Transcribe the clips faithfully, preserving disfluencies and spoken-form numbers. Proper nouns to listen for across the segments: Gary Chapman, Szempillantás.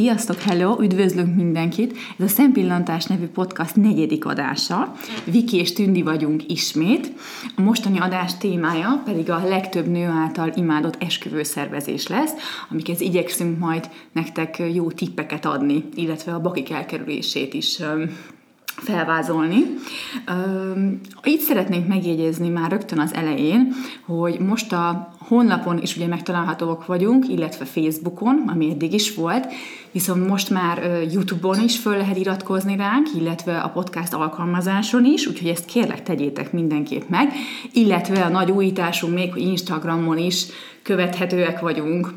Sziasztok, hello, üdvözlünk mindenkit! Ez a Szempillantás nevű podcast negyedik adása. Viki és Tündi vagyunk ismét. A mostani adás témája pedig a legtöbb nő által imádott esküvőszervezés lesz, amikhez igyekszünk majd nektek jó tippeket adni, illetve a bakik elkerülését is felvázolni. Itt szeretnénk megjegyezni már rögtön az elején, hogy most a honlapon is ugye megtalálhatóak vagyunk, illetve Facebookon, ami eddig is volt, viszont most már YouTube-on is föl lehet iratkozni ránk, illetve a podcast alkalmazáson is, úgyhogy ezt kérlek tegyétek mindenképp meg, illetve a nagy újításunk még, hogy Instagramon is követhetőek vagyunk.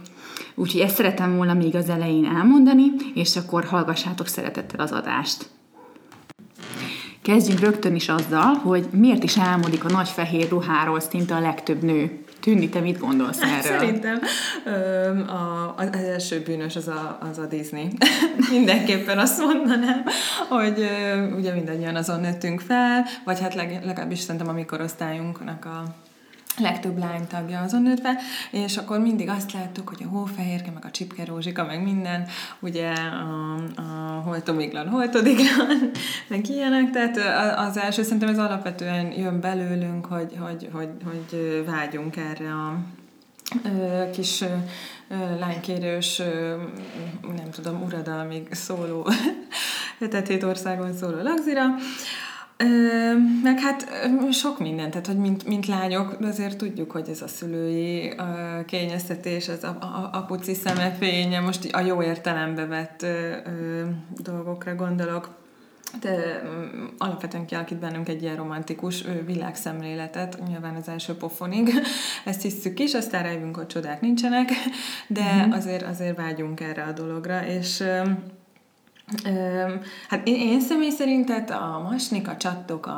Úgyhogy ezt szeretem volna még az elején elmondani, és akkor hallgassátok szeretettel az adást. Kezdjünk rögtön is azzal, hogy miért is álmodik a nagy fehér ruháról szinte a legtöbb nő. Tündi, te mit gondolsz erről? Szerintem a, az első bűnös az a, az a Disney. Mindenképpen azt mondanám, hogy ugye mindannyian azon nőttünk fel, vagy hát leg, legalábbis szerintem a mi korosztályunknak a legtöbb lánytagja azon nőtt fel, és akkor mindig azt láttuk, hogy a hófehérke, meg a csipkerózsika, meg minden, ugye a, a holtomiglan, holtodiglan, meg ilyenek, tehát az első, szerintem ez alapvetően jön belőlünk, hogy, hogy, hogy, hogy vágyunk erre a kis lánykérős, nem tudom, uradalmig szóló, hetetét országon szóló lagzira. Meg hát sok minden, tehát hogy mint, mint lányok azért tudjuk, hogy ez a szülői a kényeztetés, ez a, a, a puci szemefénye, most a jó értelembe vett ö, ö, dolgokra gondolok. De um, alapvetően kialakít bennünk egy ilyen romantikus ö, világszemléletet, nyilván az első pofonig, ezt hisszük is, aztán rájövünk, hogy csodák nincsenek, de mm. azért, azért vágyunk erre a dologra, és... Ö, Hát én, én személy szerint, tehát a masnik, a csattok,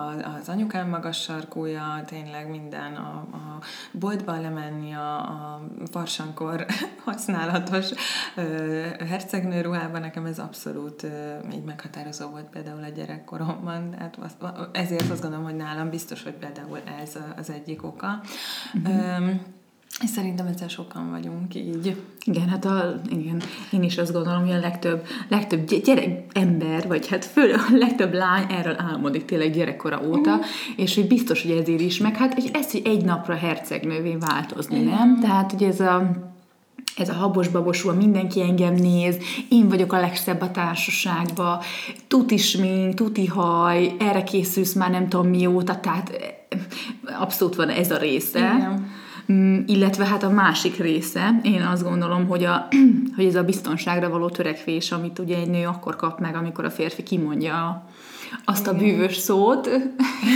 az anyukám magas sarkúja, tényleg minden, a, a boltban lemenni a, a farsankor használatos hercegnő ruhában, nekem ez abszolút így meghatározó volt például a gyerekkoromban, tehát ezért azt gondolom, hogy nálam biztos, hogy például ez az egyik oka. Mm-hmm. Um, Szerintem egyszer sokan vagyunk így. Igen, hát a, igen, én is azt gondolom, hogy a legtöbb, legtöbb gyerek ember, vagy hát főleg a legtöbb lány erről álmodik tényleg gyerekkora óta, mm. és hogy biztos, hogy ezért is, meg hát ez, hogy egy napra hercegnővé változni, mm. nem? Tehát, hogy ez a... ez a habos-babos ruha, mindenki engem néz, én vagyok a legszebb a társaságban, tuti smink, tuti haj, erre készülsz már nem tudom mióta, tehát abszolút van ez a része. Igen. Illetve hát a másik része, én azt gondolom, hogy, a, hogy ez a biztonságra való törekvés, amit ugye egy nő akkor kap meg, amikor a férfi kimondja azt a bűvös szót,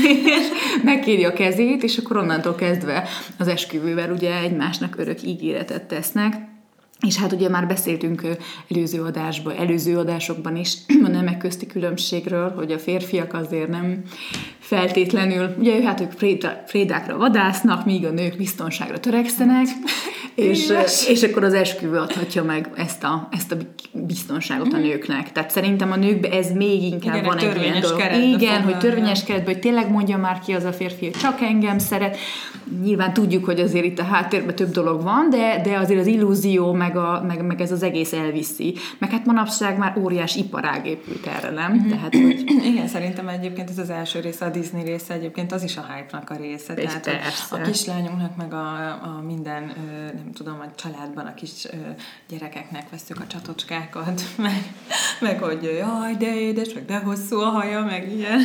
és megkéri a kezét, és akkor onnantól kezdve az esküvővel ugye egymásnak örök ígéretet tesznek. És hát ugye már beszéltünk előző adásban, előző adásokban is a nemek közti különbségről, hogy a férfiak azért nem feltétlenül, ugye hát ők prédákra vadásznak, míg a nők biztonságra törekszenek, és, és akkor az esküvő adhatja meg ezt a, ezt a biztonságot a nőknek. Tehát szerintem a nőkben ez még inkább igen, van egy ilyen dolog. Igen, hogy törvényes keretben, hogy tényleg mondja már ki az a férfi, hogy csak engem szeret. Nyilván tudjuk, hogy azért itt a háttérben több dolog van, de, de azért az illúzió, meg, a, meg, meg ez az egész elviszi. Meg hát manapság már óriás iparág épült erre, nem? Tehát, hogy... Igen, szerintem egyébként ez az első része, a Disney része egyébként, az is a hype-nak a része. Tehát a kislányunknak, meg a, a minden, nem tudom, a családban a kis gyerekeknek veszük a csatocskákat, meg, meg hogy jaj, de édes, meg de hosszú a haja, meg ilyen.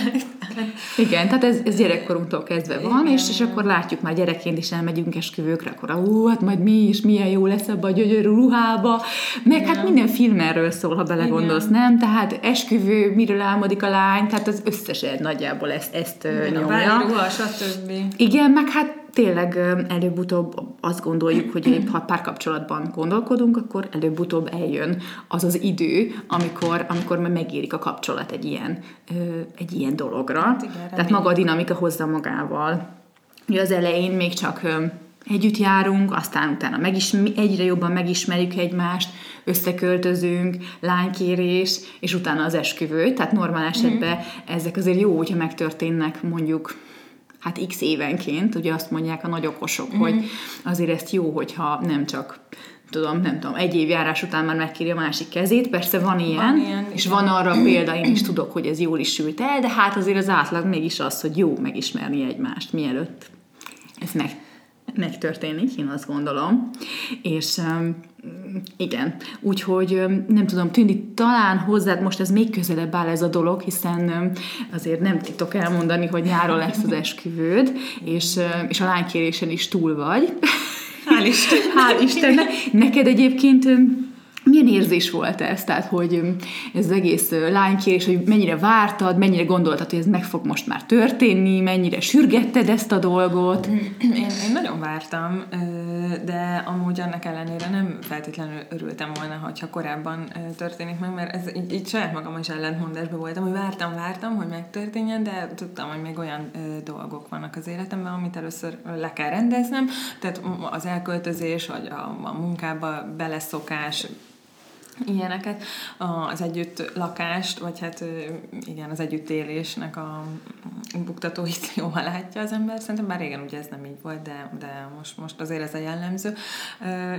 Igen, tehát ez, ez gyerekkorunktól kezdve van, és, és akkor látjuk már gyerekként is elmegyünk esküvőkre, akkor ó, hát majd mi is, milyen jó lesz abba a gyönyörű ruhába, meg igen. Hát minden film erről szól, ha belegondolsz, igen. Nem? Tehát esküvő, miről álmodik a lány, tehát az összes nagyjából ezt, ezt igen, nyomja. Báli ruha, stb. Igen, meg hát tényleg előbb-utóbb azt gondoljuk, hogy ha párkapcsolatban gondolkodunk, akkor előbb-utóbb eljön az az idő, amikor, amikor már megérik a kapcsolat egy ilyen, egy ilyen dologra. Hát igen, tehát maga a dinamika hozza magával. Ugye az elején még csak együtt járunk, aztán utána megismi, egyre jobban megismerjük egymást, összeköltözünk, lánykérés, és utána az esküvő. Tehát normál esetben mm. ezek azért jó, hogyha megtörténnek mondjuk hát x évenként, ugye azt mondják a nagy okosok, mm. hogy azért ezt jó, hogyha nem csak tudom, nem tudom, egy év járás után már megkéri a másik kezét, persze van ilyen, van ilyen és van arra példa, én is tudok, hogy ez jól is sült el, de hát azért az átlag mégis az, hogy jó megismerni egymást, mielőtt ez meg, megtörténik, én azt gondolom. És igen, úgyhogy nem tudom, Tündi, talán hozzád most ez még közelebb áll ez a dolog, hiszen azért nem titok elmondani, hogy nyáron lesz az esküvőd, és, és a lánykérésen is túl vagy. Hál' Istennek. Hál' Istennek. Neked egyébként milyen érzés volt ez? Tehát, hogy ez az egész lánykérés, hogy mennyire vártad, mennyire gondoltad, hogy ez meg fog most már történni, mennyire sürgetted ezt a dolgot? Én, én nagyon vártam, de amúgy annak ellenére nem feltétlenül örültem volna, hogyha korábban történik meg, mert ez így, így saját magam is ellentmondásban voltam, hogy vártam, vártam, hogy megtörténjen, de tudtam, hogy még olyan dolgok vannak az életemben, amit először le kell rendeznem, tehát az elköltözés, vagy a, a munkába beleszokás, ilyeneket, az együtt lakást, vagy hát igen, az együttélésnek a buktatóit jóval látja az ember. Szerintem már régen ugye ez nem így volt, de, de most, most azért ez a jellemző.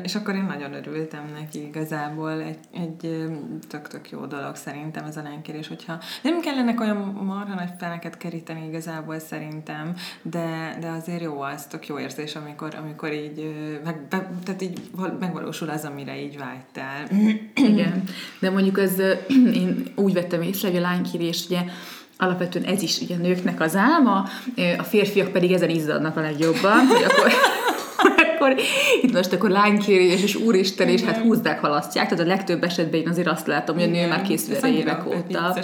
És akkor én nagyon örültem neki igazából. Egy, egy tök-tök jó dolog szerintem ez a lánykérés, hogyha nem kellenek olyan marha nagy feleket keríteni igazából szerintem, de, de azért jó az, tök jó érzés, amikor, amikor így, meg, be, tehát így megvalósul az, amire így vágytál. Igen, de mondjuk ez, én úgy vettem észre, hogy a lánykérés, ugye alapvetően ez is ugye nőknek az álma, a férfiak pedig ezen izzadnak a legjobban, hogy akkor, akkor itt most akkor lánykérés, és úristen, és hát húzzák, halasztják, tehát a legtöbb esetben én azért azt látom, hogy a nő már készül erre évek óta.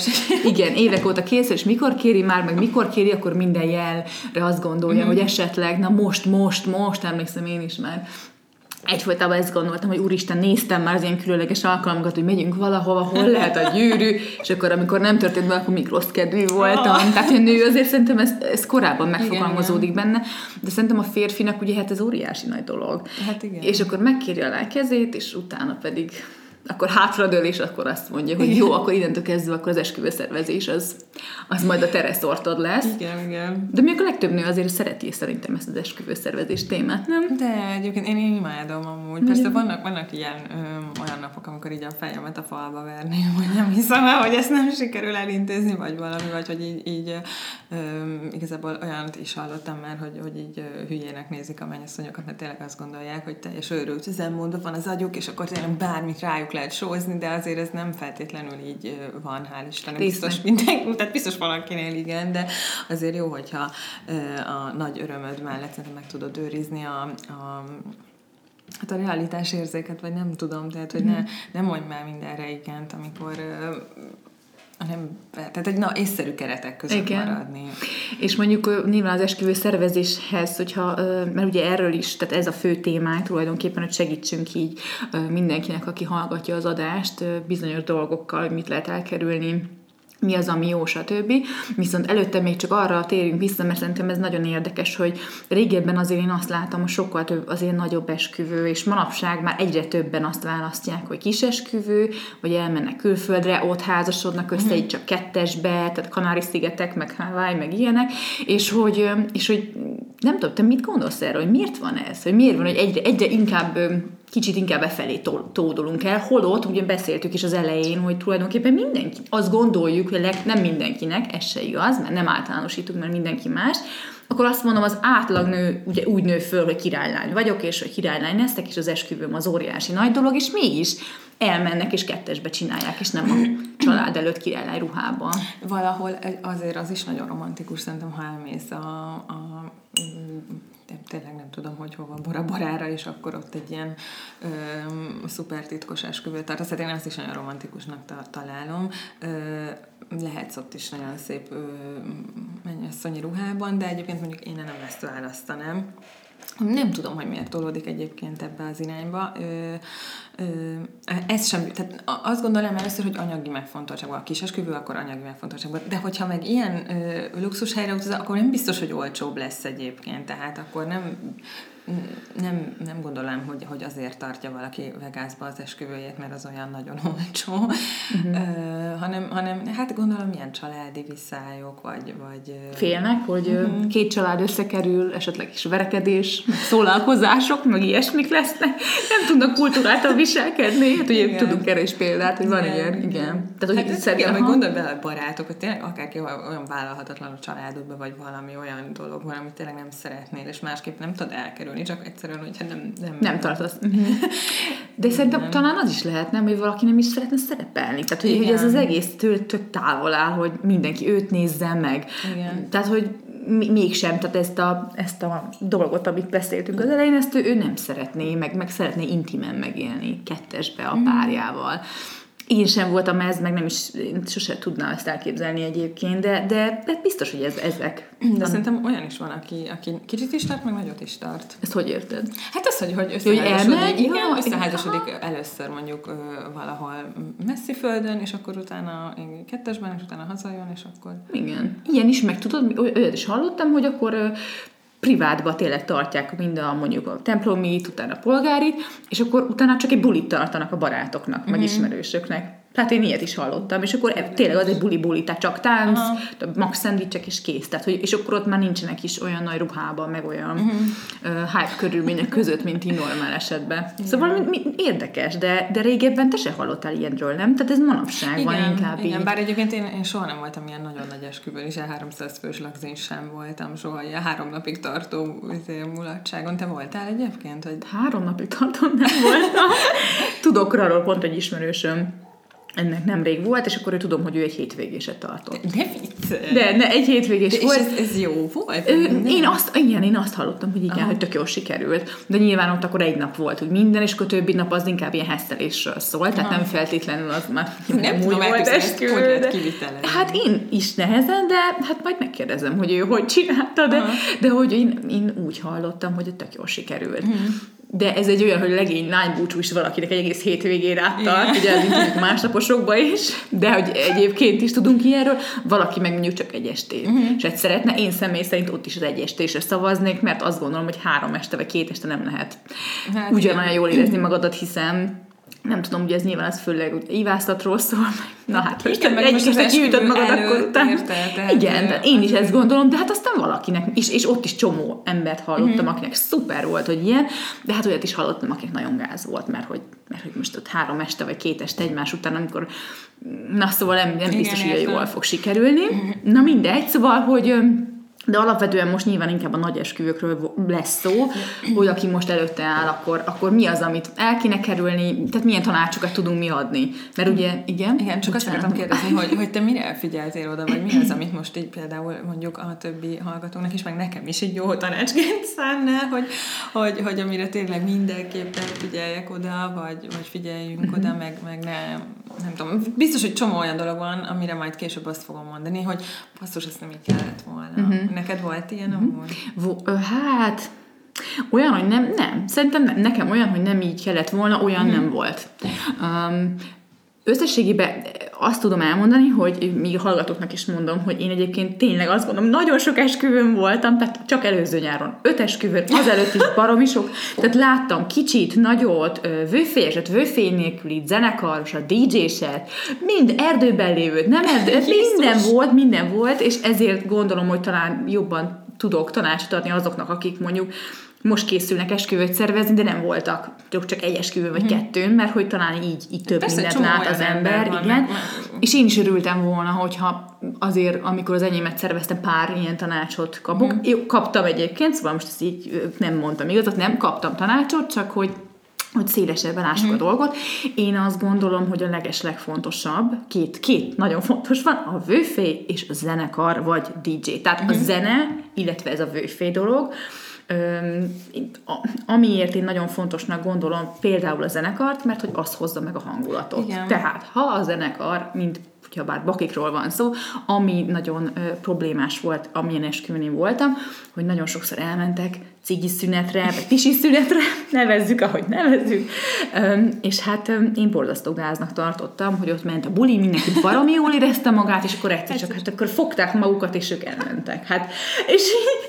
Igen, évek óta készül, és mikor kéri már, meg mikor kéri, akkor minden jelre azt gondolja, hogy esetleg, na most, most, most, emlékszem én is már, egyfolytában ezt gondoltam, hogy úristen, néztem már az ilyen különleges alkalmakat, hogy megyünk valahova, hol lehet a gyűrű, és akkor amikor nem történt meg, akkor még rossz kedvű voltam. Tehát a nő azért szerintem ez, ez korábban megfogalmazódik benne, de szerintem a férfinak ugye hát ez óriási nagy dolog. Hát igen. És akkor megkéri alá a kezét, és utána pedig akkor hátradől, és akkor azt mondja, hogy igen. Jó, akkor innentől kezdve akkor az esküvőszervezés az, az majd a tereszortod lesz. Igen, igen. De még a legtöbb nő azért szereti szerintem ezt az esküvőszervezés témát, nem? De egyébként én, én imádom amúgy. Persze igen. vannak, vannak ilyen ö, olyan napok, amikor így a fejemet a falba verném, hogy nem hiszem el, hogy ezt nem sikerül elintézni, vagy valami, vagy hogy így, így ö, igazából olyant is hallottam már, hogy, hogy így ö, hülyének nézik a mennyasszonyokat, mert tényleg azt gondolják, hogy teljes őrült üzemmódban van az agyuk, és akkor tényleg bármit rájuk lehet sózni, de azért ez nem feltétlenül így van, hál' Istennek. Biztos mindenki, tehát biztos valakinél igen, de azért jó, hogyha a nagy örömöd mellett szerintem meg tudod őrizni a, a hát a realitás érzéket, vagy nem tudom, tehát hogy ne, ne mondj már mindenre igent, amikor nem, tehát egy na, észszerű keretek között igen. maradni. És mondjuk nyilván az esküvő szervezéshez, hogyha, mert ugye erről is, tehát ez a fő témánk tulajdonképpen, hogy segítsünk így mindenkinek, aki hallgatja az adást, bizonyos dolgokkal, mit lehet elkerülni, mi az, ami jó, stb. Viszont előtte még csak arra térjünk vissza, mert szerintem ez nagyon érdekes, hogy régebben azért én azt látom, hogy sokkal több, azért nagyobb esküvő, és manapság már egyre többen azt választják, hogy kis esküvő, vagy elmennek külföldre, ott házasodnak össze, így csak kettesbe, tehát Kanári-szigetek, meg Hawaii, meg ilyenek, és hogy, és hogy nem tudom, te mit gondolsz erről, hogy miért van ez? Hogy miért van, hogy egyre, egyre inkább kicsit inkább befelé tódolunk el, holott, ugye beszéltük is az elején, hogy tulajdonképpen mindenki, azt gondoljuk, hogy nem mindenkinek, ez se igaz, mert nem általánosítunk, mert mindenki más, akkor azt mondom, az átlagnő ugye úgy nő föl, hogy királylány vagyok, és hogy királylány lesztek, és az esküvőm az óriási nagy dolog, és mégis elmennek, és kettesbe csinálják, és nem a család előtt királylány ruhában. Valahol azért az is nagyon romantikus, szerintem, ha elmész a, a tényleg nem tudom, hogy hova, Bora-Borára, és akkor ott egy ilyen ö, szuper titkos esküvőt tartasz. Hát én azt is nagyon romantikusnak ta- találom. Ö, lehetsz ott is nagyon szép ö, mennyasszonyi ruhában, de egyébként mondjuk én nem ezt választanám. Nem tudom, hogy miért tolódik egyébként ebbe az irányba. Ö, ö, ez sem, tehát azt gondolom először, hogy anyagi megfontoltságban, a kisesküvő, akkor anyagi megfontoltságban. De hogyha meg ilyen ö, luxus helyre utazol, akkor nem biztos, hogy olcsóbb lesz egyébként. Tehát akkor nem nem, nem gondolom, hogy, hogy azért tartja valaki Vegasba az esküvőjét, mert az olyan nagyon olcsó, uh-huh. uh, hanem, hanem hát gondolom ilyen családi viszályok, vagy... vagy félnek, hogy uh-huh. két család összekerül, esetleg is verekedés, szólalkozások, meg ilyesmik lesznek, nem tudnak kultúráltan viselkedni, hát ugye igen. tudunk erre is példát, hogy van igen. ilyen, igen. Tehát, hogy hát szerintem, hogy gondolj bele a barátok, hogy tényleg akárki olyan vállalhatatlan a családodban, vagy valami olyan dolog van, amit tényleg nem szeretnél, és másképp nem tud elkerülni, csak egyszerűen, hogyha nem... Nem, nem tartasz. De szerintem nem. talán az is lehetne, hogy valaki nem is szeretne szerepelni. Tehát, hogy, hogy ez az egész től tök távol áll, hogy mindenki őt nézze meg. Igen. Tehát, hogy mégsem, tehát ezt a, ezt a dolgot, amit beszéltünk az elején, ezt ő, ő nem szeretné, meg, meg szeretné intimen megélni kettesbe a párjával. Én sem voltam ez, meg nem is sose tudnám ezt elképzelni egyébként, de, de, de biztos, hogy ez, ezek. De Am- szerintem olyan is van, aki, aki kicsit is tart, meg nagyot is tart. Ezt hogy érted? Hát az, hogy, hogy összeházasodik, igen, ja, összeházasodik ja. először mondjuk ö, valahol messzi földön, és akkor utána kettesben, és utána hazajön, és akkor... Igen. Ilyen is, meg tudod, olyat is hallottam, hogy akkor... Ö, privátba tényleg tartják mind a mondjuk a templomit, utána a polgárit, és akkor utána csak egy bulit tartanak a barátoknak, meg mm-hmm. ismerősöknek. Tehát én ilyet is hallottam, és akkor e, tényleg az egy buli-buli, tehát csak tánc, max szendvicsek is kész, tehát, hogy, és akkor ott már nincsenek is olyan nagy ruhában, meg olyan mm-hmm. uh, hype körülmények között, mint így normál esetben. Igen. Szóval mi, mi, érdekes, de, de régebben te se hallottál ilyenről, nem? Tehát ez manapság igen, van inkább igen, így. Bár egyébként én, én soha nem voltam ilyen nagyon nagy esküvőn, és ilyen háromszáz fős lakzén sem voltam, soha ilyen három napig tartó mulatságon. Te voltál egyébként? Hogy... Három napig tartó nem voltam. Tudok arról pont, hogy ismerősöm ennek nemrég volt, és akkor ő tudom, hogy ő egy hétvégéset tartott. De vicc! De ne, egy hétvégés de, volt. És ez, ez jó volt? Ő, én, azt, igen, én azt hallottam, hogy igen, aha. hogy tök jól sikerült. De nyilván ott akkor egy nap volt, hogy minden, és akkor többi nap az inkább ilyen hesztelésről szólt, tehát aha. nem feltétlenül az már nem, nem úgy volt esküvő. Hát én is nehezen, de hát majd megkérdezem, hogy ő hogy csinálta, de, de hogy én, én úgy hallottam, hogy tök jól sikerült. Hmm. De ez egy olyan, hogy legény lány búcsú is valakinek egy egész hétvégére áttart, ugye elinduljuk másnaposokba is, de hogy egyébként is tudunk ilyenről, valaki meg mondjuk csak egy estét. Uh-huh. És egy szeretne, én személy szerint ott is az egy estésre szavaznék, mert azt gondolom, hogy három este vagy két este nem lehet hát, ugyanolyan jól érezni magadat, hiszen nem tudom, ugye ez nyilván az főleg iváztatról szól, na hát most egyébként gyűjtöd magad akkor utána. Igen, de én is ezt gondolom, de hát aztán valakinek, és, és ott is csomó embert hallottam, mm. akinek szuper volt, hogy ilyen, de hát olyat is hallottam, akinek nagyon gáz volt, mert hogy, mert hogy most ott három este vagy két este egymás után, amikor, na szóval nem, nem biztos, igen, hogy jól fog sikerülni. Mm. Na mindegy, szóval, hogy... De alapvetően most nyilván inkább a nagy esküvőkről lesz szó, hogy aki most előtte áll, akkor, akkor mi az, amit el kéne kerülni, tehát milyen tanácsokat tudunk mi adni. Mert ugye, igen? Igen, csak azt akartam kérdezni, hogy, hogy te mire figyeltél oda, vagy mi az, amit most így például mondjuk a többi hallgatónak is, meg nekem is egy jó tanácsként szánnál, hogy, hogy, hogy amire tényleg mindenképpen figyeljek oda, vagy, vagy figyeljünk oda, meg, meg ne, nem tudom. Biztos, hogy csomó olyan dolog van, amire majd később azt fogom mondani, hogy basszus, ezt nem így kellett volna. Neked volt ilyen amúgy? Mm-hmm. Hát, olyan, hogy nem, nem. Szerintem nem. Nekem olyan, hogy nem így kellett volna, olyan mm. nem volt. Um, összességében azt tudom elmondani, hogy még a hallgatóknak is mondom, hogy én egyébként tényleg azt gondolom, nagyon sok esküvőn voltam, tehát csak előző nyáron. Öt esküvőn, azelőtt is baromi sok. Tehát láttam kicsit, nagyot, vőfélyeset, vőfény nélküli, zenekarosat, dé dzséset, mind erdőben lévőt, nem erdőben, minden volt, minden volt, és ezért gondolom, hogy talán jobban tudok tanácsot adni azoknak, akik mondjuk most készülnek esküvőt szervezni, de nem voltak csak egy esküvő vagy hmm. kettőn, mert hogy talán így, így több persze, mindent lát az ember. ember igen. Meg... És én is örültem volna, hogyha azért, amikor az enyémet szerveztem, pár ilyen tanácsot kapok. Hmm. Jó, kaptam egyébként, szóval most ezt így nem mondtam igazat, nem kaptam tanácsot, csak hogy hogy szélesebben lássuk mm. a dolgot. Én azt gondolom, hogy a leges legfontosabb, két, két nagyon fontos van, a vőfély és a zenekar, vagy dé dzsé. Tehát mm. a zene, illetve ez a vőfély dolog, öm, amiért én nagyon fontosnak gondolom például a zenekart, mert hogy az hozza meg a hangulatot. Igen. Tehát, ha a zenekar, mint hogyha bár bakikról van szó, ami nagyon ö, problémás volt, amilyen esküvőn voltam, hogy nagyon sokszor elmentek cigi szünetre, vagy pisi szünetre, nevezzük, ahogy nevezzük. Öm, és hát öm, én borzasztó gáznak tartottam, hogy ott ment a buli, mindenki baromi jól érezte magát, és akkor egyszer csak, hát akkor fogták magukat, és ők elmentek. Hát, és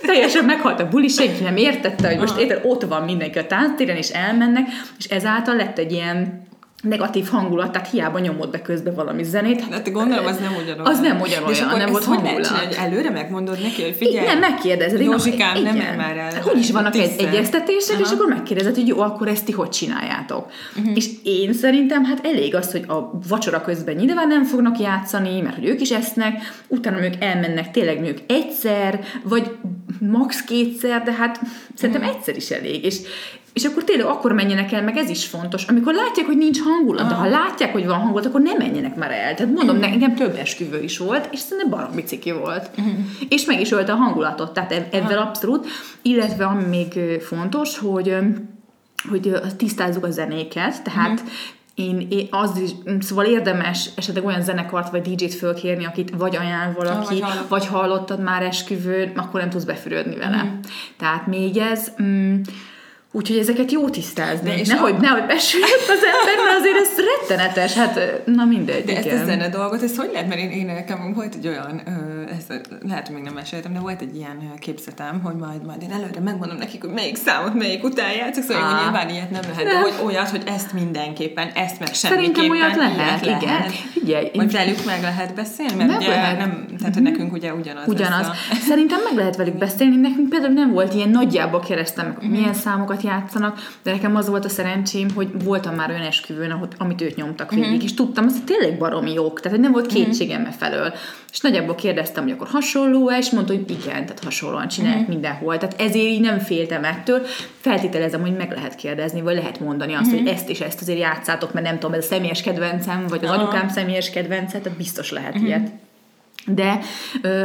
teljesen meghalt a buli, senki nem értette, hogy most érted, ott van mindenki a tánctéren, és elmennek, és ezáltal lett egy ilyen negatív hangulat, tehát hiába nyomod be közbe valami zenét. Hát, hát gondolom, az nem ugyanolyan. Az nem ugyanolyan, nem volt hangulat. Hogy előre megmondod neki, hogy figyelj. Igen, megkérdezed. Józsikám, nem, nem már el. Úgy is vannak egy egyeztetések, aha. És akkor megkérdezed, hogy jó, akkor ezt ti hogy csináljátok. Uh-huh. És én szerintem hát elég az, hogy a vacsora közben nyilván nem fognak játszani, mert hogy ők is esznek, utána ők elmennek, tényleg ők egyszer, vagy max kétszer, de hát szerintem uh-huh. egyszer is elég. És És akkor tényleg akkor menjenek el, meg ez is fontos. Amikor látják, hogy nincs hangulat, de ha látják, hogy van hangulat, akkor nem menjenek már el. Tehát mondom, mm. nekem több esküvő is volt, és szerintem baromi ciki volt. Mm. És meg is ölt a hangulatot, tehát ezzel abszolút. Illetve ami még fontos, hogy, hogy tisztázzuk a zenéket, tehát mm. Én, én az is, szóval érdemes esetleg olyan zenekart vagy dé dzsét fölkérni, akit vagy ajánl valaki, ja, vagy, vagy hallottad már esküvőn, akkor nem tudsz befürödni vele. Mm. Tehát még ez... Mm, úgyhogy ezeket jó tisztázni. De és nehogy, a... nehogy besüljött az ember, mert azért ez rettenetes. Hát, na mindegy. De igen. Ezt a zene dolgot, ez hogy lehet? Mert én, én nekem volt egy olyan, ezt lehet, hogy még nem meséltem, de volt egy ilyen képzetem, hogy majd, majd én előre megmondom nekik, hogy melyik számot, melyik után játszok, szóval ah. nyilván ilyet nem lehet. De, de hogy olyat, hogy ezt mindenképpen, ezt meg semmiképpen. Szerintem olyat lehet, lehet, igen. Figyelj, vagy velük meg lehet beszélni, mert nem ugye lehet. Nem, tehát hogy nekünk ugye ugyanaz. Ugyanaz. A... Szerintem meg lehet velük beszélni, nekünk például nem volt ilyen, nagyjából kerestem, hogy milyen számokat játszanak, de nekem az volt a szerencsém, hogy voltam már olyan esküvőn, amit őt nyomtak végig, mm-hmm. és tudtam, hogy tényleg baromi jók, tehát hogy nem volt kétségem e felől. És nagyjából kérdeztem, hogy akkor hasonló-e, és mondta, hogy igen, tehát hasonlóan csinálják mm-hmm. mindenhol. Tehát ezért így nem féltem ettől. Feltételezem, hogy meg lehet kérdezni, vagy lehet mondani azt, mm-hmm. hogy ezt és ezt azért játszátok, mert nem tudom, ez a személyes kedvencem, vagy az anyukám személyes kedvence, tehát biztos lehet mm-hmm. ilyet. De,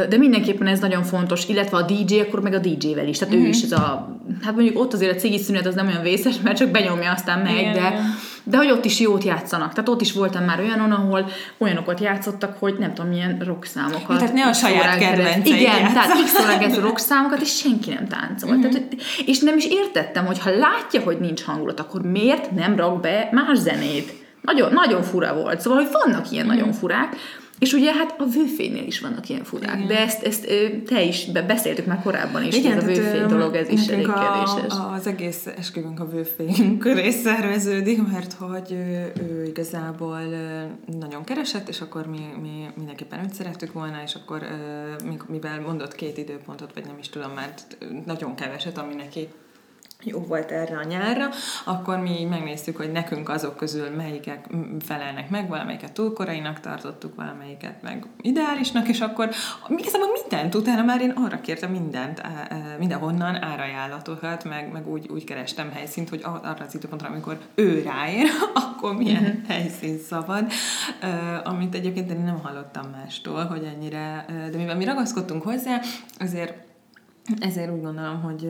de mindenképpen ez nagyon fontos, illetve a dé dzsé, akkor meg a dé dzsével is, tehát mm-hmm. ő is ez a, hát mondjuk ott azért a cigi szünet az nem olyan vészes, mert csak benyomja, aztán megy, yeah, de, yeah. de hogy ott is jót játszanak, tehát ott is voltam már olyanon, ahol olyanokat játszottak, hogy nem tudom, milyen rockszámokat. Tehát ne a saját kedvenceid. Igen, tehát x órán keresztül rockszámokat, és senki nem táncol. Mm-hmm. Tehát, és nem is értettem, hogy ha látja, hogy nincs hangulat, akkor miért nem rak be más zenét? Nagyon, nagyon fura volt, szóval, hogy vannak ilyen mm-hmm. nagyon furák. És ugye hát a vőfénél is vannak ilyen furák, igen. de ezt, ezt te is, beszéltük már korábban is, igen, ez a vőfén dolog, ez is elég kérdéses. A, az egész esküvünk a vőfén köré szerveződik, mert hogy ő, ő igazából nagyon keresett, és akkor mi, mi mindenképpen őt szerettük volna, és akkor mivel mondott két időpontot, vagy nem is tudom, mert nagyon keveset, ami neki jó volt erre a nyárra, akkor mi megnéztük, hogy nekünk azok közül melyikek felelnek meg, valamelyiket túlkorainak tartottuk, valamelyiket meg ideálisnak, és akkor igazából mindent utána már én arra kértem mindent, mindenhonnan árajánlatokat, meg, meg úgy, úgy kerestem helyszínt, hogy arra az időpontra, amikor ő ráér, akkor milyen uh-huh. helyszín szabad, amit egyébként én nem hallottam mástól, hogy ennyire, de mivel mi ragaszkodtunk hozzá, azért Ezért úgy gondolom, hogy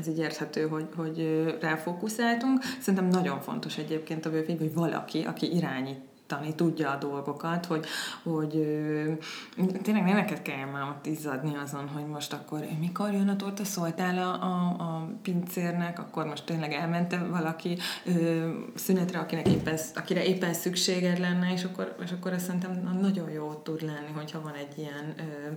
ez így érthető, hogy, hogy ráfókuszáltunk. Szerintem nagyon fontos egyébként a vőfény, hogy valaki, aki irányítani tudja a dolgokat, hogy, hogy tényleg nem neked kell már ott izzadni azon, hogy most akkor mikor jön a torta, szóltál a, a, a pincérnek, akkor most tényleg elmente valaki ö, szünetre, akinek éppen, akire éppen szükséged lenne, és akkor, és akkor azt szerintem nagyon jó tud lenni, hogyha van egy ilyen... Ö,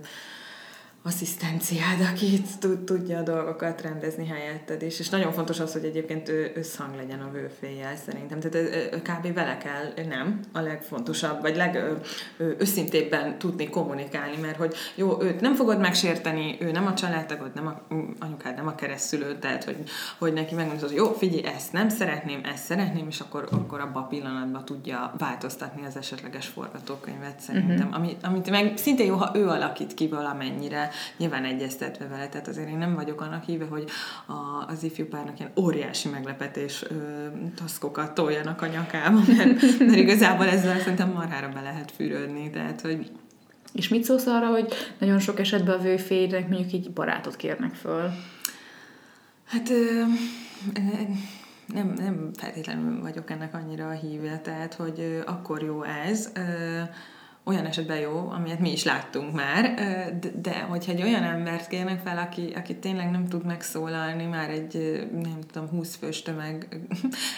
asszisztenciád, aki tudja a dolgokat rendezni helyetted is. És nagyon fontos az, hogy egyébként összhang legyen a vőfénnyel szerintem. Tehát kb. Vele kell, nem, a legfontosabb, vagy legőszintébben tudni kommunikálni, mert hogy jó, őt nem fogod megsérteni, ő nem a családtagod, nem a anyukád, nem a keresztszülőd, tehát hogy, hogy neki megmondod, hogy jó, figyelj, ezt nem szeretném, ezt szeretném, és akkor, akkor abba a pillanatban tudja változtatni az esetleges forgatókönyvet szerintem. Mm-hmm. Ami, amit meg szintén jó, ha ő alakít ki valamennyire, nyilván egyeztetve vele, tehát azért én nem vagyok annak híve, hogy a, az ifjú párnak ilyen óriási meglepetés ö, taszkokat toljanak a nyakába, mert, mert igazából ezzel szerintem marhára be lehet fürödni, tehát hogy... És mit szólsz arra, hogy nagyon sok esetben a vőfének mondjuk így barátot kérnek föl? Hát... Ö, nem, nem feltétlenül vagyok ennek annyira a híve, tehát hogy ö, akkor jó ez... Ö, olyan esetben jó, amilyet mi is láttunk már, de, de hogyha egy olyan embert kérnek fel, aki, aki tényleg nem tud megszólalni már egy, nem tudom, húsz fős tömeg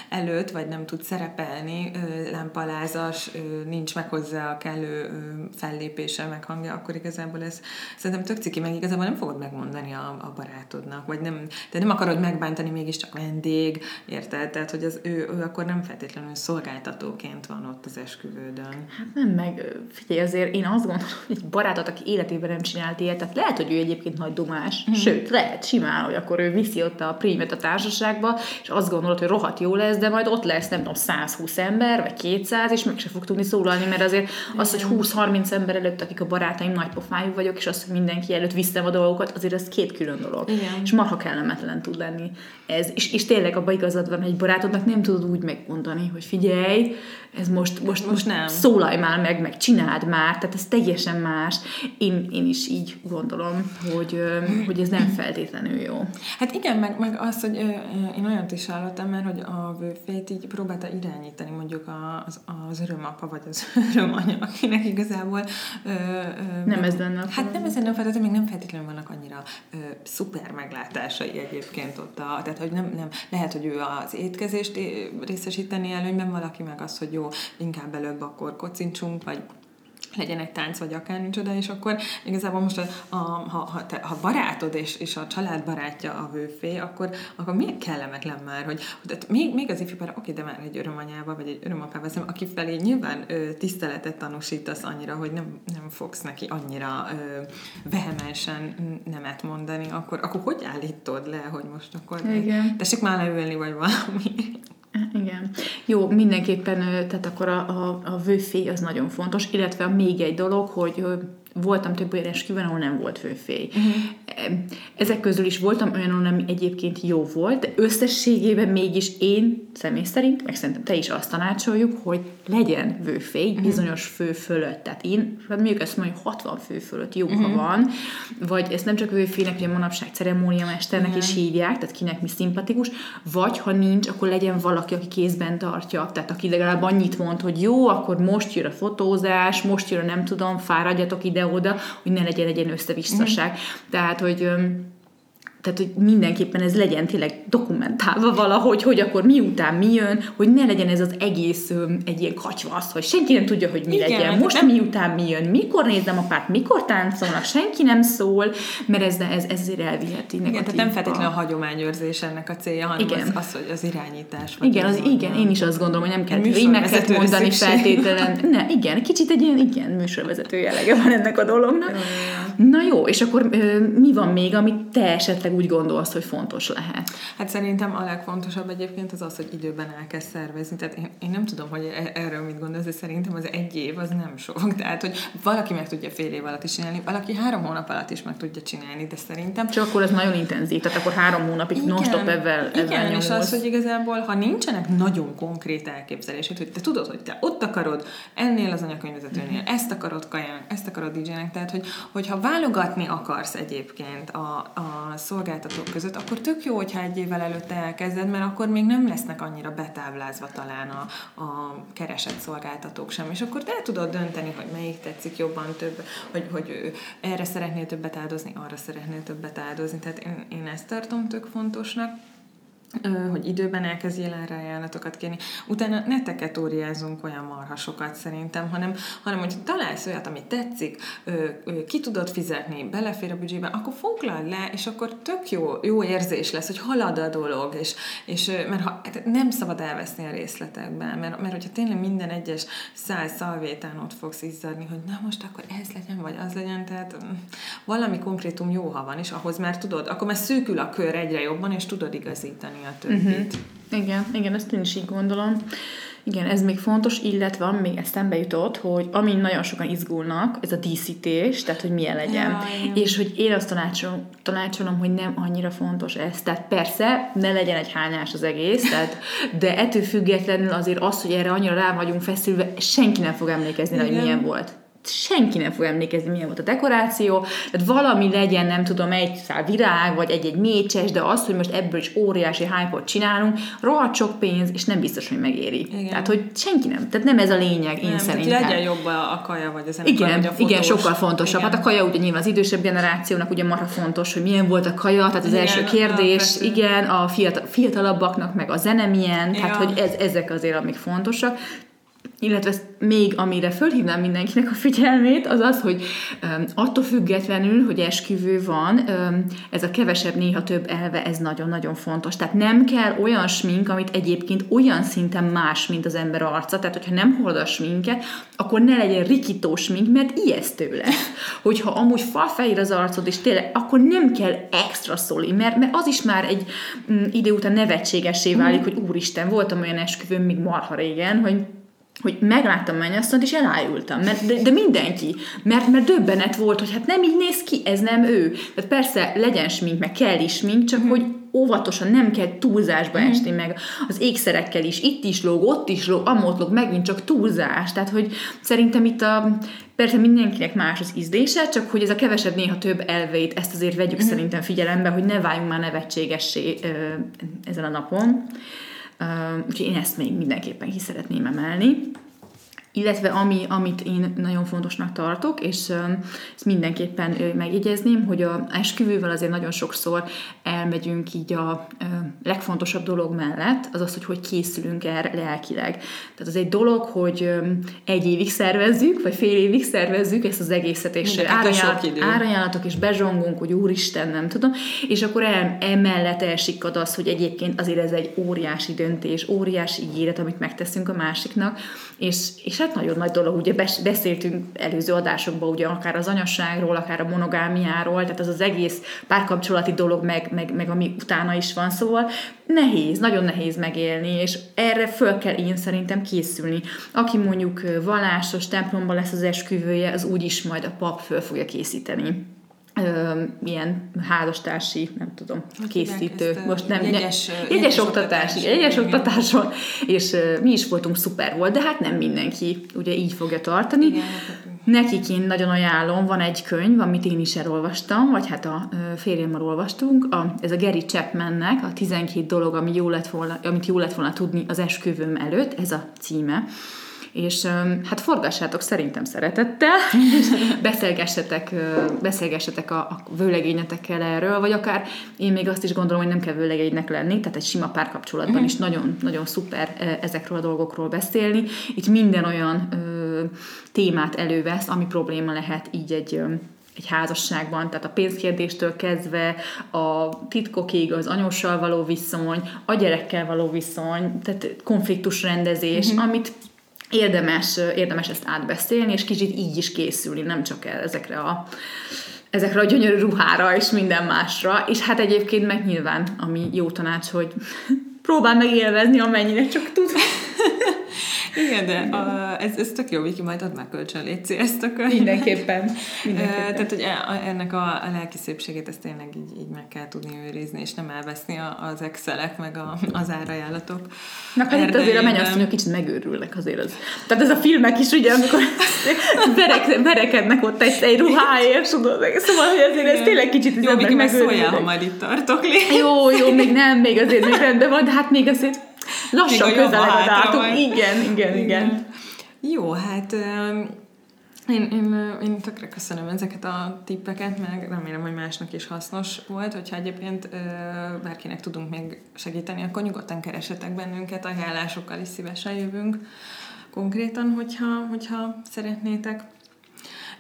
előtt, vagy nem tud szerepelni, lámpalázas, nincs meg hozzá a kellő fellépése, meg hangja, akkor igazából ez szerintem tök ciki, meg igazából nem fogod megmondani a, a barátodnak, vagy nem, te nem akarod megbántani, mégiscsak vendég, érted? Tehát, hogy az ő, ő akkor nem feltétlenül szolgáltatóként van ott az esküvődön. Hát nem, meg figyelj, azért én azt gondolom, hogy egy barátot, aki életében nem csinált ilyet, tehát lehet, hogy ő egyébként nagy dumás, mm. sőt, lehet simán, hogy akkor ő viszi ott a prímet a társaságba, és azt gondolod, hogy rohadt jó lesz, de majd ott lesz, nem tudom, százhúsz ember, vagy kétszáz, és meg se fog tudni szólalni, mert azért az, hogy húsz-harminc ember előtt, akik a barátaim nagy pofájú vagyok, és az, hogy mindenki előtt viszem a dolgokat, azért ez két külön dolog. Igen. És marha kellemetlen tud lenni ez. És, és tényleg abban igazad van, hogy egy barátodnak nem tudod úgy megmondani, hogy figyelj, ez most, most, most nem. Szólalj már meg, meg csináld már, tehát ez teljesen más. Én, én is így gondolom, hogy, hogy ez nem feltétlenül jó. Hát igen, meg, meg az, hogy én olyat is hallottam már, hogy a vőfét így próbálta irányítani mondjuk az, az örömapa, vagy az örömanya, akinek igazából ö, ö, nem ez lenne. Hát nem ez lenne a feltétlenül, még nem feltétlenül vannak annyira ö, szuper meglátásai egyébként ott a, tehát hogy nem, nem, lehet, hogy ő az étkezést részesíteni előnyben, valaki meg az, hogy jó, inkább előbb akkor kocincsunk, vagy legyen egy tánc, vagy akár micsoda, és akkor igazából most, a, a, ha, ha, te, ha barátod és, és a család barátja a vőfé, akkor, akkor még kellemetlen már, hogy még, még az ifjúpár, oké, de már egy örömanyával, vagy egy örömapával, aki felé nyilván ö, tiszteletet tanúsítasz annyira, hogy nem, nem fogsz neki annyira ö, vehemensen nemet mondani, akkor, akkor hogy állítod le, hogy most akkor igen. tessék már leülni, vagy valami... Igen. Jó, mindenképpen, tehát akkor a, a, a vőfély az nagyon fontos, illetve még egy dolog, hogy voltam több olyan esküvőn, ahol nem volt vőfély. Uh-huh. Ezek közül is voltam olyan, ami egyébként jó volt, de összességében mégis én személy szerint, meg szerintem te is azt tanácsoljuk, hogy legyen vőfély uh-huh. bizonyos fő fölött. Tehát én, mondjuk azt mondjuk, hatvan fő fölött jó, uh-huh. ha van, vagy ezt nem csak vőfélynek, ugye manapság ceremóniamesternek uh-huh. is hívják, tehát kinek mi szimpatikus, vagy ha nincs, akkor legyen valaki, aki kézben tartja, tehát aki legalább annyit mond, hogy jó, akkor most jön a fotózás, most jön a nem tudom, fáradjatok ide oda, hogy ne legyen egy ilyen összevisszaság. Mm. Tehát, hogy... Tehát, hogy mindenképpen ez legyen tényleg dokumentálva valahogy, hogy akkor miután mi jön, hogy ne legyen ez az egész öm, egy ilyen katyvasz, hogy senki nem tudja, hogy mi igen, legyen. Most nem... miután mi jön, mikor nézem a párt, mikor táncolnak, senki nem szól, mert ez, ez, ez azért elviheti negatívba. Igen, tehát nem feltétlenül a hagyományőrzés ennek a célja, hanem igen. az, az, hogy az irányítás. Vagy igen, az, az igen, én is azt gondolom, hogy nem kell rímeket mondani feltétlenül. Ne, igen, kicsit egy ilyen igen, műsorvezető jellege van ennek a dolognak. Na jó, és akkor ö, mi van még, amit te esetleg úgy gondolsz, hogy fontos lehet? Hát szerintem a legfontosabb egyébként az az, hogy időben elkezd szervezni. Tehát én, én nem tudom, hogy erről mit gondolsz, de szerintem az egy év az nem sok. Tehát, hogy valaki meg tudja fél év alatt is csinálni, valaki három hónap alatt is meg tudja csinálni, de szerintem... Csak akkor ez nagyon intenzív, tehát akkor három hónapig igen, non-stop ebben igen, ebben és az, hogy igazából, ha nincsenek nagyon konkrét elképzelések, hogy te tudod, hogy te ott akarod, ennél az anyakönyvvezetőnél, ezt akarod kaján, ezt akarod dé jének, tehát, hogy, hogyha válogatni akarsz egyébként a, a szolgáltatók között, akkor tök jó, hogyha egy évvel előtte elkezded, mert akkor még nem lesznek annyira betáblázva talán a, a keresett szolgáltatók sem, és akkor te tudod dönteni, hogy melyik tetszik jobban több, hogy, hogy erre szeretnél többet áldozni, arra szeretnél többet áldozni, tehát én, én ezt tartom tök fontosnak, hogy időben elkezdjél erre ajánlatokat kérni. Utána ne teketóriázunk olyan marhasokat szerintem, hanem, hanem hogy találsz olyat, ami tetszik, ki tudod fizetni, belefér a büdzsébe, akkor foglald le, és akkor tök jó, jó érzés lesz, hogy halad a dolog, és, és mert ha, nem szabad elveszni a részletekben, mert, mert hogyha tényleg minden egyes száj szalvétán ott fogsz izzadni, hogy na most akkor ez legyen, vagy az legyen, tehát valami konkrétum jó, ha van, és ahhoz már tudod, akkor már szűkül a kör egyre jobban, és tudod igazítani a többit. Uh-huh. Igen, igen, ezt én is így gondolom. Igen, ez még fontos, illetve még eszembe jutott, hogy amin nagyon sokan izgulnak, ez a díszítés, tehát hogy milyen legyen. Jaj. És hogy én azt tanácsolom, tanácsolom, hogy nem annyira fontos ez. Tehát persze, ne legyen egy hányás az egész, tehát, de ettől függetlenül azért az, hogy erre annyira rá vagyunk feszülve, senki nem fog emlékezni, igen. hogy milyen volt. senki nem fog emlékezni, milyen volt a dekoráció, tehát valami legyen, nem tudom, egy szál virág, vagy egy-egy mécses, de az, hogy most ebből is óriási hype-ot csinálunk, rohadt sok pénz, és nem biztos, hogy megéri. Igen. Tehát, hogy senki nem. Tehát nem ez a lényeg, én nem, szerintem. Legyen jobb a kaja, vagy az ember, igen, vagy a fotós. Igen, sokkal fontosabb. Igen. Hát a kaja ugye nyilván az idősebb generációnak ugye marha fontos, hogy milyen volt a kaja, tehát az igen, első kérdés, a igen, a fiatal, fiatalabbaknak meg a zene milyen, igen. Tehát, hogy ez, ezek azért, amik fontosak. Illetve még amire fölhívnám mindenkinek a figyelmét, az az, hogy um, attól függetlenül, hogy esküvő van, um, ez a kevesebb, néha több elve, ez nagyon-nagyon fontos. Tehát nem kell olyan smink, amit egyébként olyan szinten más, mint az ember arca. Tehát, hogyha nem hordasz sminket, akkor ne legyen rikító smink, mert ijesztő lesz. Hogyha amúgy falfehér az arcod, és tényleg, akkor nem kell extra szoli, mert, mert az is már egy um, idő után nevetségesé válik, hogy úristen, voltam olyan esküvőn még marha régen, hogy hogy megláttam mennyasszonyt, és elájultam. Mert, de, de mindenki. Mert, mert döbbenet volt, hogy hát nem így néz ki, ez nem ő. Tehát persze legyen smink, meg kell is smink, csak mm. hogy óvatosan, nem kell túlzásba mm. esni, meg az ékszerekkel is. Itt is lóg, ott is lóg, amott lóg, megint csak túlzás. Tehát, hogy szerintem itt a... Persze mindenkinek más az ízlése, csak hogy ez a kevesebb, néha több elveit, ezt azért vegyük mm. szerintem figyelembe, hogy ne váljunk már nevetségessé ezen a napon. Uh, úgyhogy én ezt még mindenképpen ki szeretném emelni. Illetve ami, amit én nagyon fontosnak tartok, és uh, ezt mindenképpen uh, megjegyezném, hogy a esküvővel azért nagyon sokszor elmegyünk így a uh, legfontosabb dolog mellett, az az, hogy hogy készülünk erre lelkileg. Tehát az egy dolog, hogy um, egy évig szervezzük, vagy fél évig szervezzük ezt az egészet, és árajánlatok, árajánlatok, és bezsongunk, hogy úristen, nem tudom, és akkor el, emellett elsikkad az, hogy egyébként azért ez egy óriási döntés, óriási ígéret, amit megteszünk a másiknak, és, és hát nagyon nagy dolog, ugye beszéltünk előző adásokban, ugye akár az anyasságról, akár a monogámiáról, tehát az az egész párkapcsolati dolog, meg, meg, meg ami utána is van, szóval nehéz, nagyon nehéz megélni, és erre föl kell én szerintem készülni. Aki mondjuk vallásos templomban lesz az esküvője, az úgyis majd a pap föl fogja készíteni. Ö, ilyen házastársi, nem tudom, hát készítő, most nem, jegyes, ne, jegyes oktatási, jegyes oktatáson, és uh, mi is voltunk, szuper volt, de hát nem mindenki ugye így fogja tartani. Igen, nekik én nagyon ajánlom, van egy könyv, amit én is elolvastam, vagy hát a férjemmel olvastunk, a, ez a Gary Chapmannek a tizenkét dolog, ami jó lett volna, amit jó lett volna tudni az esküvőm előtt, ez a címe. És hát forgassátok szerintem szeretettel, beszélgessetek, beszélgessetek a, a vőlegényetekkel erről, vagy akár én még azt is gondolom, hogy nem kell vőlegénynek lenni, tehát egy sima párkapcsolatban is nagyon-nagyon szuper ezekről a dolgokról beszélni. Itt minden olyan ö, témát elővesz, ami probléma lehet így egy... egy házasságban, tehát a pénzkérdéstől kezdve, a titkokig, az anyóssal való viszony, a gyerekkel való viszony, tehát konfliktusrendezés, mm-hmm. amit érdemes, érdemes ezt átbeszélni, és kicsit így is készülni, nem csak ezekre a, ezekre a gyönyörű ruhára, és minden másra. És hát egyébként meg nyilván, ami jó tanács, hogy próbál megélvezni, amennyire csak tud. Igen, de a, ez, ez tök jó, Viki, majd add már kölcsön, létszik ezt a könyvet. Mindenképpen. Mindenképpen. Tehát, hogy ennek a, a lelki szépségét ezt tényleg így, így meg kell tudni őrizni, és nem elveszni az excelek, meg a, az árajánlatok. Na, hát itt azért a mennyasszonyok kicsit megőrülnek azért. Az. Tehát ez a filmek is, ugye, amikor verek, verekednek ott egy, egy ruháért, szóval, hogy azért ez tényleg kicsit az emberek megőrülnek. Jó, Viki, meg szóljál, ha majd itt tartok, légy. Jó, jó, még nem, még azért még rendben van, de hát még azért lassan közeleg a dátum. Igen, igen, igen, igen. Jó, hát én, én, én tökre köszönöm ezeket a tippeket, meg remélem, hogy másnak is hasznos volt, hogyha egyébként bárkinek tudunk még segíteni, akkor nyugodtan keresetek bennünket, ajánlásokkal is szívesen jövünk konkrétan, hogyha, hogyha szeretnétek.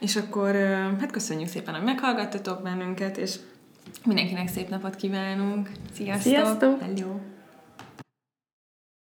És akkor hát köszönjük szépen, hogy meghallgattatok bennünket, és mindenkinek szép napot kívánunk. Sziasztok! Sziasztok.